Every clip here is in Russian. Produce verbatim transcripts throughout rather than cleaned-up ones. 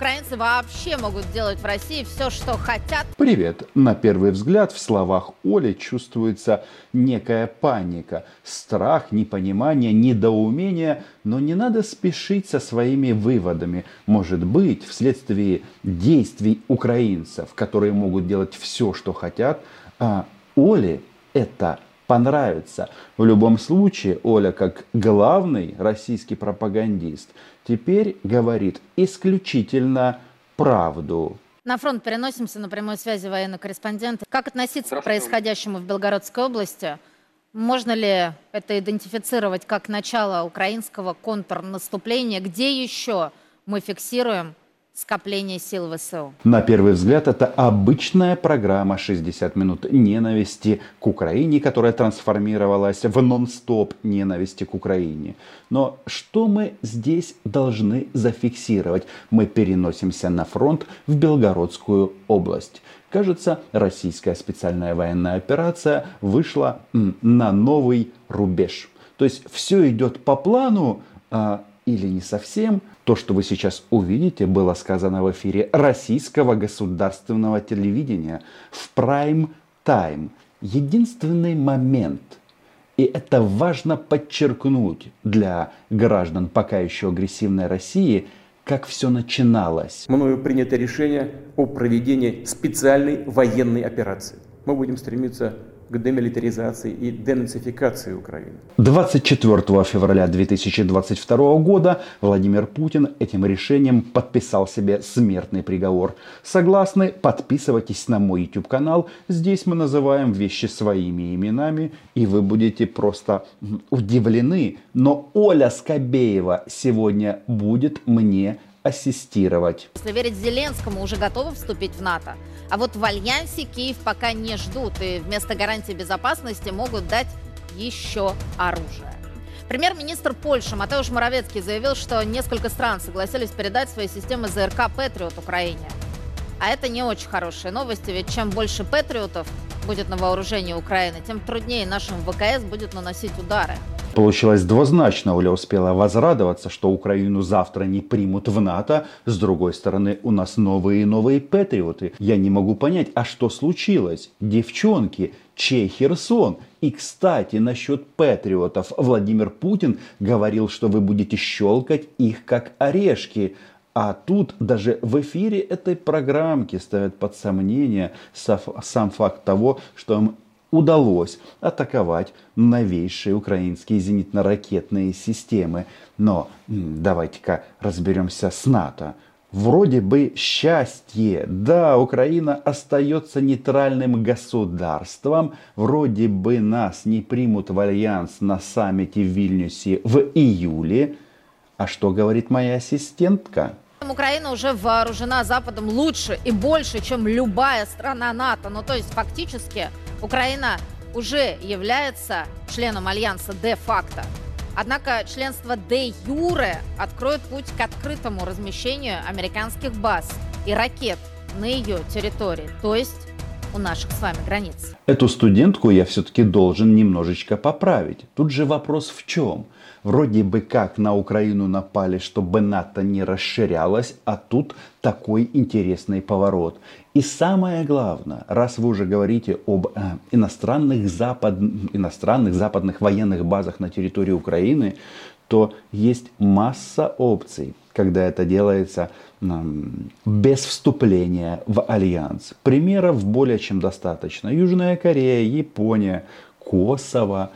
украинцы вообще могут делать в России все, что хотят. Привет. На первый взгляд в словах Оли чувствуется некая паника, страх, непонимание, недоумение. Но не надо спешить со своими выводами. Может быть, вследствие действий украинцев, которые могут делать все, что хотят, а Оле это понравится. В любом случае, Оля, как главный российский пропагандист, теперь говорит исключительно правду. На фронт переносимся, на прямой связи военный корреспондент. Как относиться к происходящему в Белгородской области? Можно ли это идентифицировать как начало украинского контрнаступления? Где еще мы фиксируем скопление сил ВСУ? На первый взгляд, это обычная программа шестьдесят минут ненависти к Украине, которая трансформировалась в нон-стоп ненависти к Украине. Но что мы здесь должны зафиксировать? Мы переносимся на фронт в Белгородскую область. Кажется, российская специальная военная операция вышла на новый рубеж. То есть все идет по плану, а, или не совсем. То, что вы сейчас увидите, было сказано в эфире российского государственного телевидения в прайм-тайм. Единственный момент, и это важно подчеркнуть для граждан пока еще агрессивной России, как все начиналось. Мною принято решение о проведении специальной военной операции. Мы будем стремиться к демилитаризации и денацификации Украины. двадцать четвёртого февраля две тысячи двадцать второго года Владимир Путин этим решением подписал себе смертный приговор. Согласны? Подписывайтесь на мой YouTube-канал. Здесь мы называем вещи своими именами, и вы будете просто удивлены. Но Оля Скобеева сегодня будет мне ассистировать. Если верить Зеленскому, уже готовы вступить в НАТО. А вот в альянсе Киев пока не ждут, и вместо гарантии безопасности могут дать еще оружие. Премьер-министр Польши Матеуш Муравецкий заявил, что несколько стран согласились передать свои системы ЗРК «Патриот» Украине. А это не очень хорошие новости, ведь чем больше «Патриотов» будет на вооружении Украины, тем труднее нашим ВКС будет наносить удары. Получилось двузначно. Оля успела возрадоваться, что Украину завтра не примут в НАТО. С другой стороны, у нас новые и новые патриоты. Я не могу понять, а что случилось? Девчонки, чей Херсон? И, кстати, насчет патриотов. Владимир Путин говорил, что вы будете щелкать их как орешки. А тут даже в эфире этой программки ставят под сомнение сам факт того, что им удалось атаковать новейшие украинские зенитно-ракетные системы. Но давайте-ка разберемся с НАТО. Вроде бы счастье. Да, Украина остается нейтральным государством. Вроде бы нас не примут в альянс на саммите в Вильнюсе в июле. А что говорит моя ассистентка? Украина уже вооружена Западом лучше и больше, чем любая страна НАТО. Ну, то есть, фактически, Украина уже является членом альянса де-факто. Однако членство де-юре откроет путь к открытому размещению американских баз и ракет на ее территории, то есть у наших с вами границ. Эту студентку я все-таки должен немножечко поправить. Тут же вопрос в чем? Вроде бы как на Украину напали, чтобы НАТО не расширялось, а тут такой интересный поворот. И самое главное, раз вы уже говорите об э, иностранных, запад... иностранных западных военных базах на территории Украины, то есть масса опций, когда это делается э, без вступления в альянс. Примеров более чем достаточно. Южная Корея, Япония, Косово,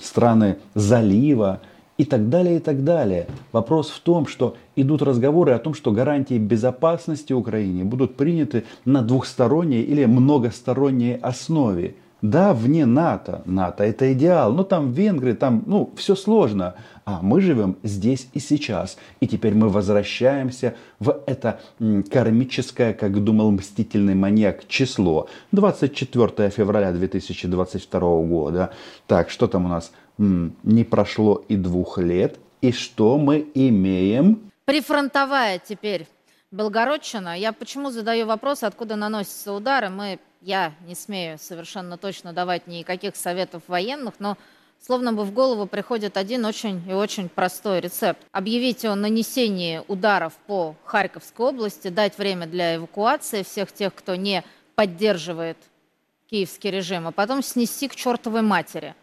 страны залива и так далее, и так далее. Вопрос в том, что идут разговоры о том, что гарантии безопасности Украине будут приняты на двухсторонней или многосторонней основе. Да, вне НАТО. НАТО это идеал, но там венгры, там, ну, все сложно. А мы живем здесь и сейчас. И теперь мы возвращаемся в это кармическое, как думал мстительный маньяк, число. двадцать четвёртого февраля две тысячи двадцать второго года. Так, что там у нас? Не прошло и двух лет. И что мы имеем? Прифронтовая теперь белгородчина. Я почему задаю вопрос, откуда наносятся удары? Мы... Я не смею совершенно точно давать никаких советов военных, но словно бы в голову приходит один очень и очень простой рецепт. Объявить о нанесении ударов по Харьковской области, дать время для эвакуации всех тех, кто не поддерживает киевский режим, а потом снести к чертовой матери.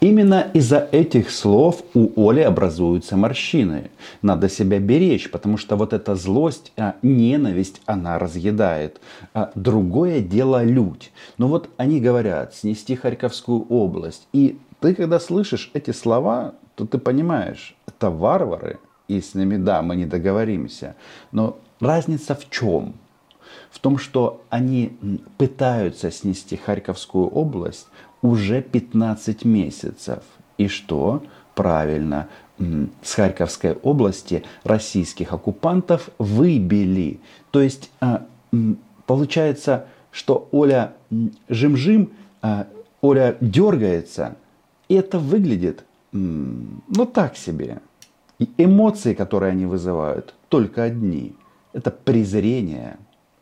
Именно из-за этих слов у Оли образуются морщины. Надо себя беречь, потому что вот эта злость, ненависть, она разъедает. Другое дело лють. Но вот они говорят, снести Харьковскую область. И ты, когда слышишь эти слова, то ты понимаешь, это варвары, и с ними, да, мы не договоримся. Но разница в чем? В том, что они пытаются снести Харьковскую область уже пятнадцать месяцев. И что? Правильно, с Харьковской области российских оккупантов выбили. То есть получается, что Оля жим-жим, Оля дергается. И это выглядит, ну, так себе. И эмоции, которые они вызывают, только одни. Это презрение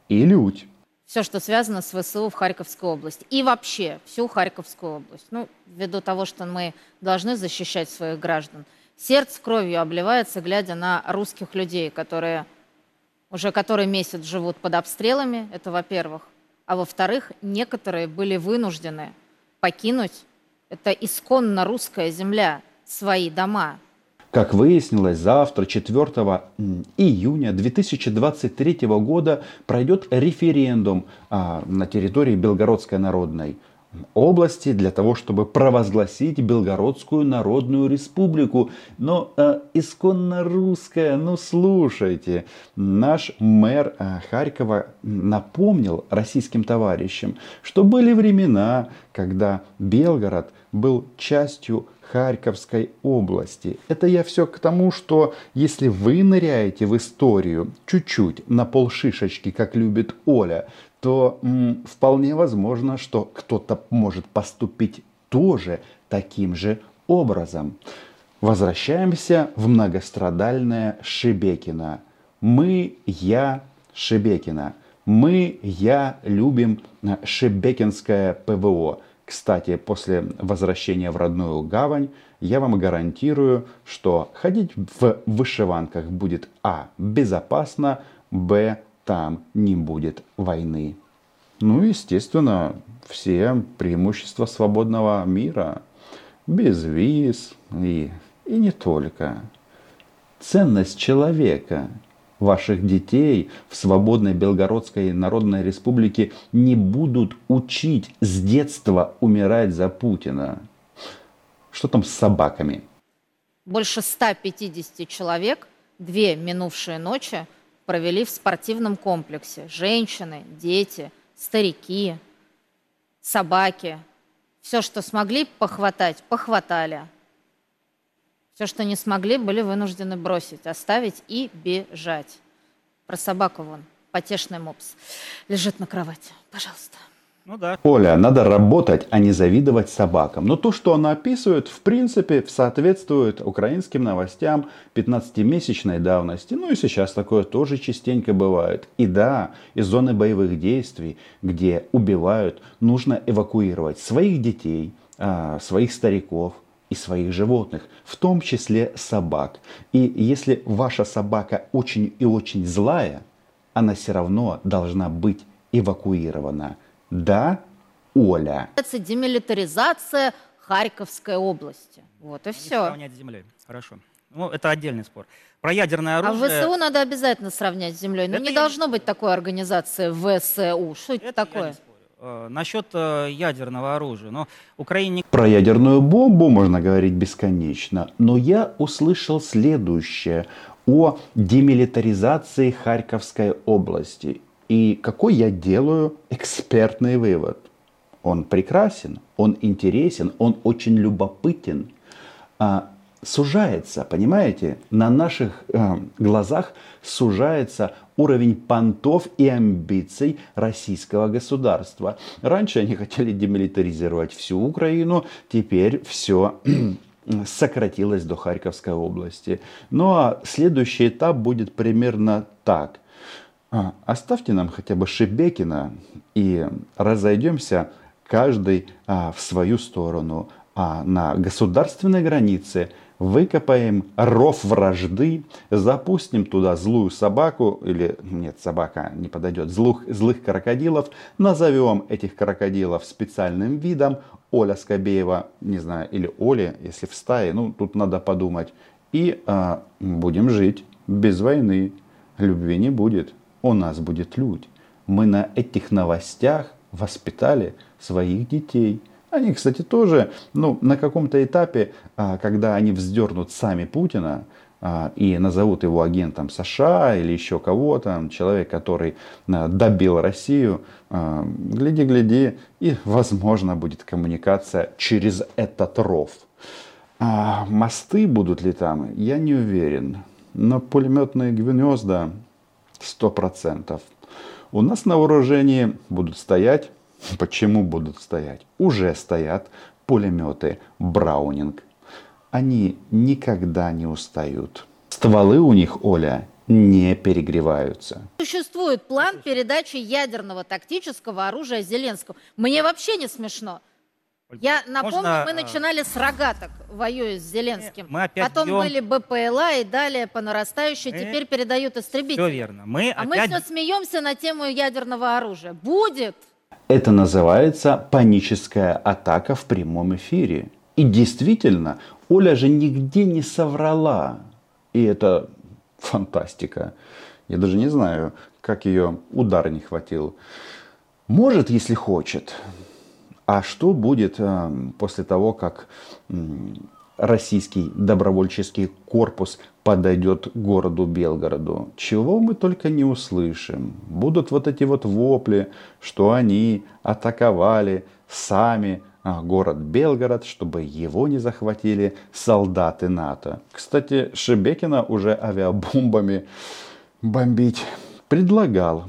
и лють. Все, что связано с ВСУ в Харьковской области. И вообще всю Харьковскую область. Ну, ввиду того, что мы должны защищать своих граждан. Сердце кровью обливается, глядя на русских людей, которые уже который месяц живут под обстрелами. Это во-первых. А во-вторых, некоторые были вынуждены покинуть. Это исконно русская земля, свои дома. Как выяснилось, завтра, четвёртого июня две тысячи двадцать третьего года, пройдет референдум а, на территории Белгородской народной области для того, чтобы провозгласить Белгородскую народную республику. Но а, исконно русская, ну слушайте, наш мэр а, Харькова напомнил российским товарищам, что были времена, когда Белгород был частью Харьковской области. Это я все к тому, что если вы ныряете в историю чуть-чуть на полшишечки, как любит Оля, то м, вполне возможно, что кто-то может поступить тоже таким же образом. Возвращаемся в многострадальное Шебекино. Мы, я, Шебекино. Мы, я любим шебекинское ПВО. Кстати, после возвращения в родную гавань я вам гарантирую, что ходить в вышиванках будет а. безопасно, б. там не будет войны. Ну и, естественно, все преимущества свободного мира. Без виз и, и не только. Ценность человека, ваших детей в свободной Белгородской Народной Республике не будут учить с детства умирать за Путина. Что там с собаками? Больше ста пятидесяти человек две минувшие ночи провели в спортивном комплексе. Женщины, дети, старики, собаки. Все, что смогли похватать, похватали. Все, что не смогли, были вынуждены бросить, оставить и бежать. Про собаку вон, потешный мопс, лежит на кровати. Пожалуйста. Ну да. Оля, надо работать, а не завидовать собакам. Но то, что она описывает, в принципе, соответствует украинским новостям пятнадцатимесячной давности. Ну и сейчас такое тоже частенько бывает. И да, из зоны боевых действий, где убивают, нужно эвакуировать своих детей, своих стариков и своих животных, в том числе собак. И если ваша собака очень и очень злая, она все равно должна быть эвакуирована. Да, Оля? Это демилитаризация Харьковской области. Вот и не все. Сравнять с землей. Хорошо. Ну, это отдельный спор. Про ядерное оружие... А ВСУ надо обязательно сравнять с землей. Но это не должно не быть такой организации ВСУ. Что это такое? Насчет ядерного оружия. Но Украине... Про ядерную бомбу можно говорить бесконечно. Но я услышал следующее о демилитаризации Харьковской области. И какой я делаю экспертный вывод? Он прекрасен, он интересен, он очень любопытен. Сужается, понимаете, на наших э, глазах сужается уровень понтов и амбиций российского государства. Раньше они хотели демилитаризировать всю Украину, теперь все сократилось до Харьковской области. Ну а следующий этап будет примерно так. Оставьте нам хотя бы Шебекино и разойдемся каждый а, в свою сторону. а на государственной границе выкопаем ров вражды, запустим туда злую собаку, или нет, собака не подойдет, злых, злых крокодилов, назовем этих крокодилов специальным видом, Оля Скобеева, не знаю, или Оля, если в стае, ну тут надо подумать, и э, будем жить без войны, любви не будет, у нас будет людь. Мы на этих новостях воспитали своих детей. Они, кстати, тоже, ну, на каком-то этапе, когда они вздернут сами Путина и назовут его агентом США или еще кого-то, человек, который добил Россию, гляди-гляди, и, возможно, будет коммуникация через этот ров. А мосты будут ли там, я не уверен, но пулеметные гнезда сто процентов. У нас на вооружении будут стоять. Почему будут стоять? Уже стоят пулеметы Браунинг. Они никогда не устают. Стволы у них, Оля, не перегреваются. Существует план передачи ядерного тактического оружия Зеленскому. Мне вообще не смешно. Я напомню, Можно... мы начинали с рогаток, воюя с Зеленским. Мы опять Потом идем... были БПЛА и далее по нарастающей. Мы... Теперь передают истребители. Все верно. Мы а опять... мы все смеемся на тему ядерного оружия. Будет... Это называется паническая атака в прямом эфире. И действительно, Оля же нигде не соврала. И это фантастика. Я даже не знаю, как ее удар не хватил. Может, если хочет. А что будет э, после того, как э, российский добровольческий корпус подойдет к городу Белгороду? Чего мы только не услышим. Будут вот эти вот вопли, что они атаковали сами город Белгород, чтобы его не захватили солдаты НАТО. Кстати, Шебекина уже авиабомбами бомбить предлагал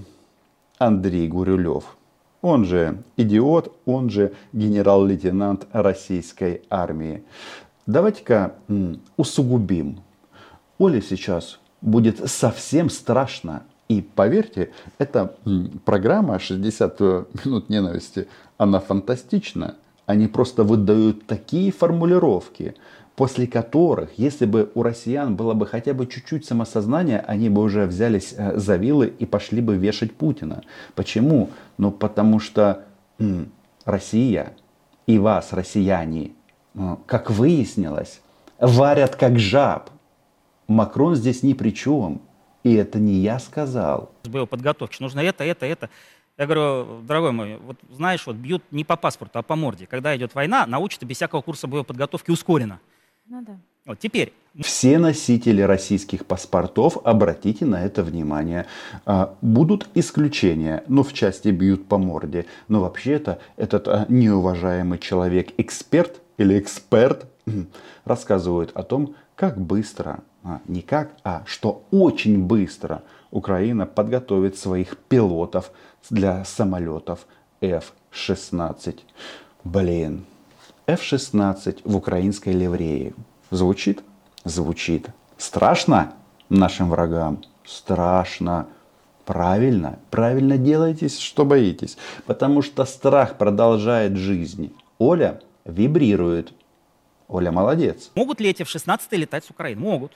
Андрей Гурулёв. Он же идиот, он же генерал-лейтенант российской армии. Давайте-ка усугубим. Оле сейчас будет совсем страшно. И поверьте, эта программа шестьдесят минут ненависти, она фантастична. Они просто выдают такие формулировки, после которых, если бы у россиян было бы хотя бы чуть-чуть самосознания, они бы уже взялись за вилы и пошли бы вешать Путина. Почему? Ну, потому что м- Россия и вас, россияне, как выяснилось, варят как жаб. Макрон здесь ни при чем. И это не я сказал. Подготовки. Нужно это, это, это. Я говорю, дорогой мой, вот знаешь, вот бьют не по паспорту, а по морде. Когда идет война, научат без всякого курса боевой подготовки ускоренно. Ну да. Вот теперь. Все носители российских паспортов, обратите на это внимание, будут исключения, ну, в части бьют по морде. Но вообще-то этот неуважаемый человек-эксперт или эксперт рассказывает о том, как быстро, а, не как, а что очень быстро Украина подготовит своих пилотов для самолетов эф шестнадцать. Блин, эф шестнадцать в украинской ливрее. Звучит? Звучит. Страшно нашим врагам? Страшно. Правильно? Правильно делаете, что боитесь. Потому что страх продолжает жизнь. Оля вибрирует. Оля молодец. Могут ли эти эф шестнадцать летать с Украины? Могут.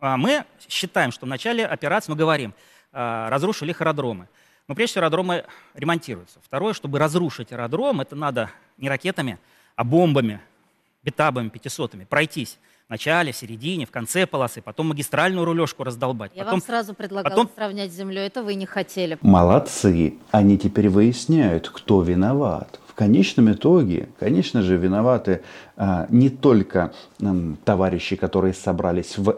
Мы считаем, что в начале операции, мы говорим, разрушили их аэродромы. Но прежде всего аэродромы ремонтируются. Второе, чтобы разрушить аэродром, это надо не ракетами, а бомбами, БТАБами, пятисотами пройтись. В начале, в середине, в конце полосы, потом магистральную рулежку раздолбать. Я потом, вам сразу предлагала потом... сравнять с землей, это вы не хотели. Молодцы, они теперь выясняют, кто виноват. В конечном итоге, конечно же, виноваты а, не только а, товарищи, которые собрались в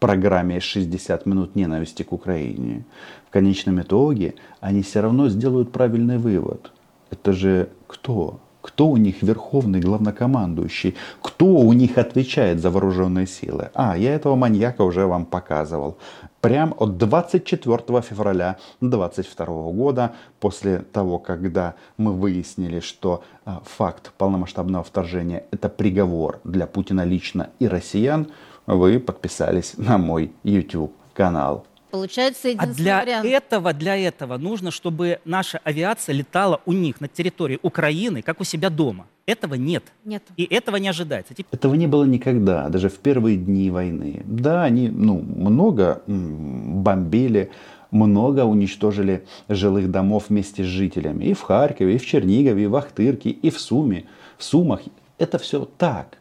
программе шестьдесят минут ненависти к Украине. В конечном итоге они все равно сделают правильный вывод. Это же кто? Кто у них верховный главнокомандующий? Кто у них отвечает за вооруженные силы? А, я этого маньяка уже вам показывал. Прям от двадцать четвёртого февраля две тысячи двадцать второго года, после того, когда мы выяснили, что факт полномасштабного вторжения – это приговор для Путина лично и россиян, вы подписались на мой YouTube канал. Получается, единственный а для вариант. этого, для этого нужно, чтобы наша авиация летала у них на территории Украины, как у себя дома. Этого нет. Нет. И этого не ожидается. Этого не было никогда, даже в первые дни войны. Да, они ну, много бомбили, много уничтожили жилых домов вместе с жителями. И в Харькове, и в Чернигове, и в Ахтырке, и в Суме, в Сумах. Это все так.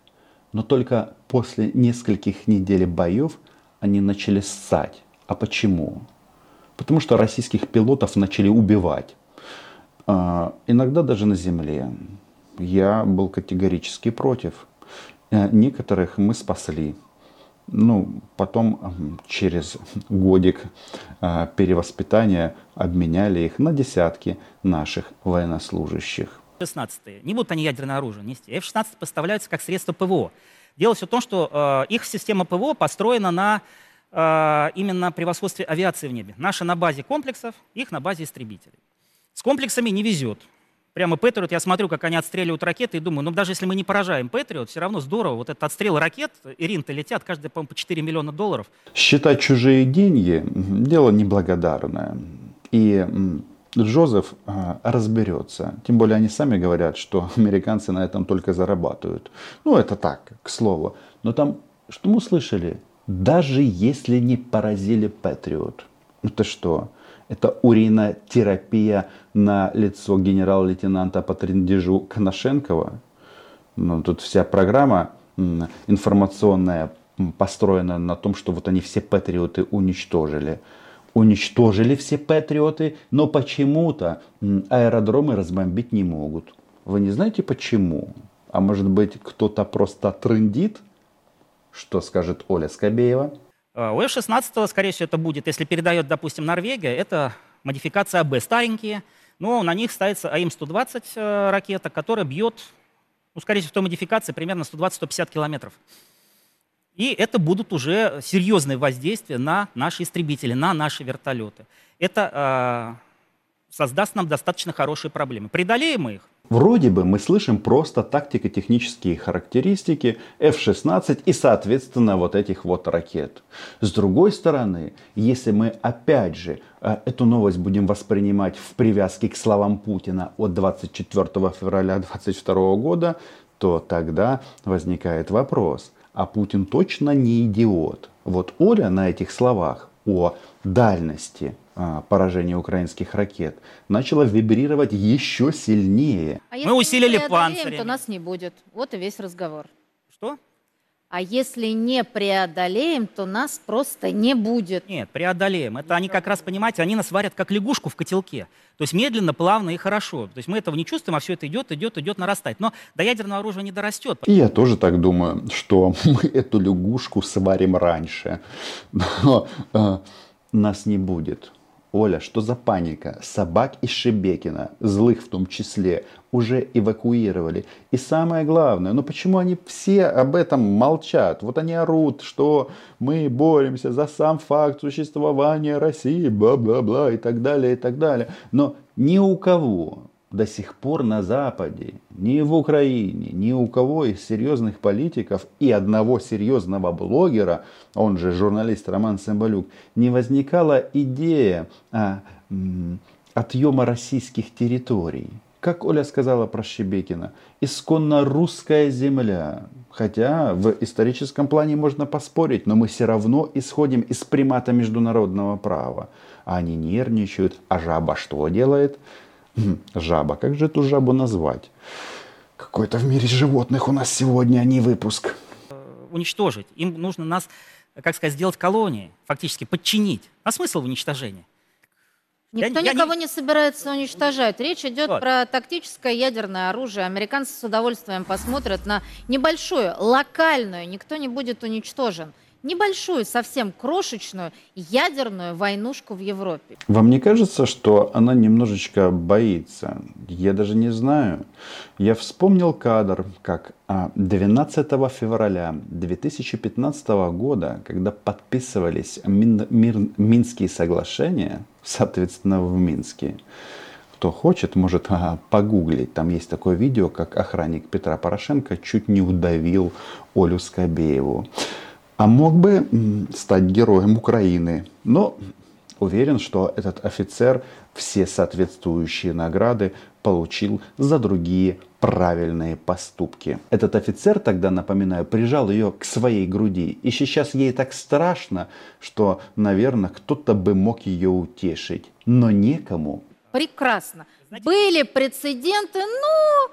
Но только после нескольких недель боев они начали ссать. А почему? Потому что российских пилотов начали убивать. А, иногда даже на земле. Я был категорически против. Некоторых мы спасли. Ну, потом через годик перевоспитания обменяли их на десятки наших военнослужащих. эф шестнадцать. Не будут они ядерное оружие нести. эф шестнадцать поставляются как средство ПВО. Дело все в том, что э, их система ПВО построена на э, именно превосходстве авиации в небе. Наши на базе комплексов, их на базе истребителей. С комплексами не везет. Прямо Патриот, я смотрю, как они отстреливают ракеты, и думаю, ну даже если мы не поражаем Патриот, все равно здорово. Вот этот отстрел ракет, Ирин-то летят, каждый, по-моему, по четыре миллиона долларов. Считать чужие деньги – дело неблагодарное. И Джозеф разберется. Тем более они сами говорят, что американцы на этом только зарабатывают. Ну это так, к слову. Но там, что мы услышали? Даже если не поразили Патриот. Это что? Это уринотерапия на лицо генерал-лейтенанта по трындежу Коношенкова. Ну, тут вся программа информационная построена на том, что вот они все патриоты уничтожили. Уничтожили все патриоты, но почему-то аэродромы разбомбить не могут. Вы не знаете почему? А может быть, кто-то просто трындит? Что скажет Оля Скобеева? У эф шестнадцать, скорее всего, это будет, если передает, допустим, Норвегия, это модификация АБ, старенькие, но на них ставится а им сто двадцать ракета, которая бьет, ну, скорее всего, в той модификации примерно сто двадцать - сто пятьдесят километров. И это будут уже серьезные воздействия на наши истребители, на наши вертолеты. Это э, создаст нам достаточно хорошие проблемы. Преодолеем мы их? Вроде бы мы слышим просто тактико-технические характеристики эф шестнадцать и, соответственно, вот этих вот ракет. С другой стороны, если мы опять же эту новость будем воспринимать в привязке к словам Путина от двадцать четвёртого февраля две тысячи двадцать второго года, то тогда возникает вопрос, а Путин точно не идиот? Вот Оля на этих словах о дальности поражение украинских ракет начало вибрировать еще сильнее. А мы усилили панцирь, то нас не будет. Вот и весь разговор. Что? А если не преодолеем, то нас просто не будет. Нет, преодолеем. Это не они как раз, понимаете, они нас варят как лягушку в котелке. То есть медленно, плавно и хорошо. То есть мы этого не чувствуем, а все это идет, идет, идет нарастать. Но до ядерного оружия не дорастет. И я тоже так думаю, что мы эту лягушку сварим раньше. Но э, нас не будет. Оля, что за паника? Собак из Шебекина, злых в том числе, уже эвакуировали. И самое главное, ну почему они все об этом молчат? Вот они орут, что мы боремся за сам факт существования России, бла-бла-бла и так далее, и так далее. Но ни у кого до сих пор на Западе, ни в Украине, ни у кого из серьезных политиков и одного серьезного блогера, он же журналист Роман Цимбалюк, не возникала идея а, м, отъема российских территорий. Как Оля сказала про Шебекина, исконно русская земля. Хотя в историческом плане можно поспорить, но мы все равно исходим из примата международного права. Они нервничают, а жаба что делает? Жаба. Как же эту жабу назвать? Какой-то в мире животных у нас сегодня не выпуск. Уничтожить. Им нужно нас, как сказать, сделать колонией, фактически подчинить. А смысл в уничтожении? Никто я, никого я не... не собирается уничтожать. Речь идет вот. про тактическое ядерное оружие. Американцы с удовольствием посмотрят на небольшую, локальную, никто не будет уничтожен. Небольшую, совсем крошечную ядерную войнушку в Европе. Вам не кажется, что она немножечко боится? Я даже не знаю. Я вспомнил кадр, как двенадцатого февраля две тысячи пятнадцатого года, когда подписывались мин- мир- Минские соглашения, соответственно, в Минске. Кто хочет, может погуглить. Там есть такое видео, как охранник Петра Порошенко чуть не удавил Олю Скобееву. А мог бы стать героем Украины, но Уверен, что этот офицер все соответствующие награды получил за другие правильные поступки. Этот офицер тогда, напоминаю, прижал ее к своей груди. И сейчас ей так страшно, что, наверное, кто-то бы мог ее утешить. Но некому. Прекрасно. Были прецеденты, ну,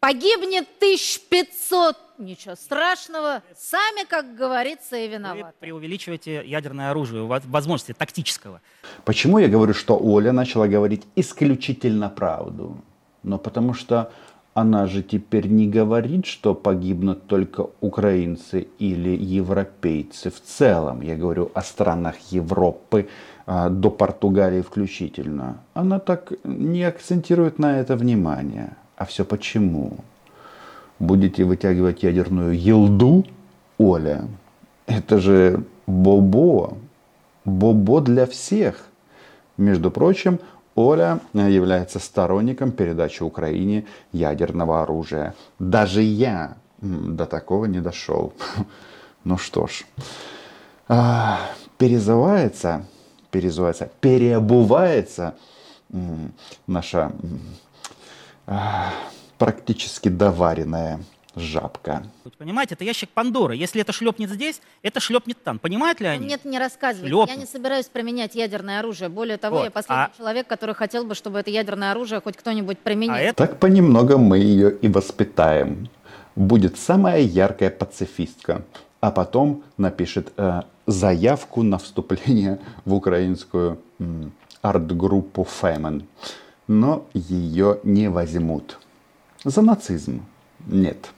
погибнет тысяча пятьсот. Ничего страшного. Сами, как говорится, и виноваты. Вы преувеличиваете ядерное оружие, возможности тактического. Почему я говорю, что Оля начала говорить исключительно правду? Но потому что она же теперь не говорит, что погибнут только украинцы или европейцы в целом. Я говорю о странах Европы, до Португалии включительно. Она так не акцентирует на это внимание. А все почему? Будете вытягивать ядерную елду, Оля? Это же бобо. Бобо для всех. Между прочим, Оля является сторонником передачи Украине ядерного оружия. Даже я до такого не дошел. Ну что ж, перезывается, перезывается, переобувается наша практически доваренная жабка. Понимаете, это ящик Пандоры. Если это шлепнет здесь, это шлепнет там. Понимают ли они? Нет, не рассказывайте. Шлепнет. Я не собираюсь применять ядерное оружие. Более того, вот. я последний а... человек, который хотел бы, чтобы это ядерное оружие хоть кто-нибудь применил. А это... Так понемногу мы ее и воспитаем. Будет самая яркая пацифистка. А потом напишет э, заявку на вступление в украинскую м, арт-группу Фемен. Но ее не возьмут. За нацизм. Нет,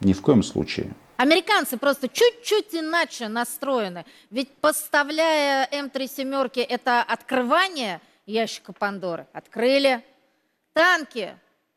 ни в коем случае. Американцы просто чуть-чуть иначе настроены. Ведь поставляя эм три семь, это открывание ящика Пандоры. Открыли. Танки.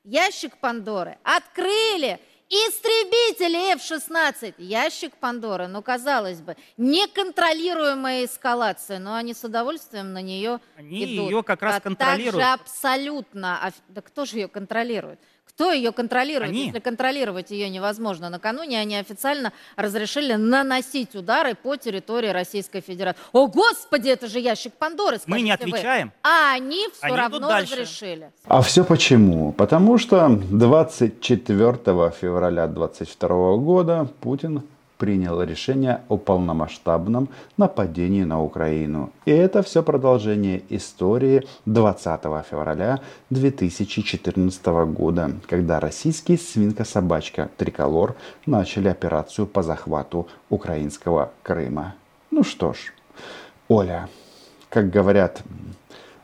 Ящик Пандоры. Открыли. Истребители эф шестнадцать. Ящик Пандоры. Ну, казалось бы, неконтролируемая эскалация. Но они с удовольствием на нее они идут. Они ее как раз а контролируют. Также абсолютно. Да кто же ее контролирует? Кто ее контролирует? Они. Если контролировать ее невозможно. Накануне они официально разрешили наносить удары по территории Российской Федерации. О, Господи, это же ящик Пандоры, скажите. Мы не отвечаем. Вы. А они все они равно разрешили. А все почему? Потому что двадцать четвёртого февраля две тысячи двадцать второго года Путин принял решение о полномасштабном нападении на Украину. И это все продолжение истории двадцатого февраля две тысячи четырнадцатого года, когда российские свинка-собачка Триколор начали операцию по захвату украинского Крыма. Ну что ж, Оля, как говорят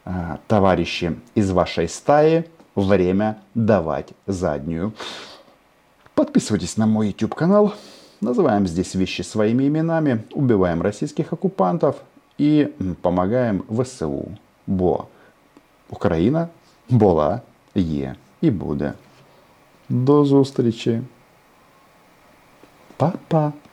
э, товарищи из вашей стаи, время давать заднюю. Подписывайтесь на мой YouTube-канал. Называем здесь вещи своими именами, убиваем российских оккупантов и помогаем ВСУ. Бо Украина була, є і буде. До зустрічі. Па-па.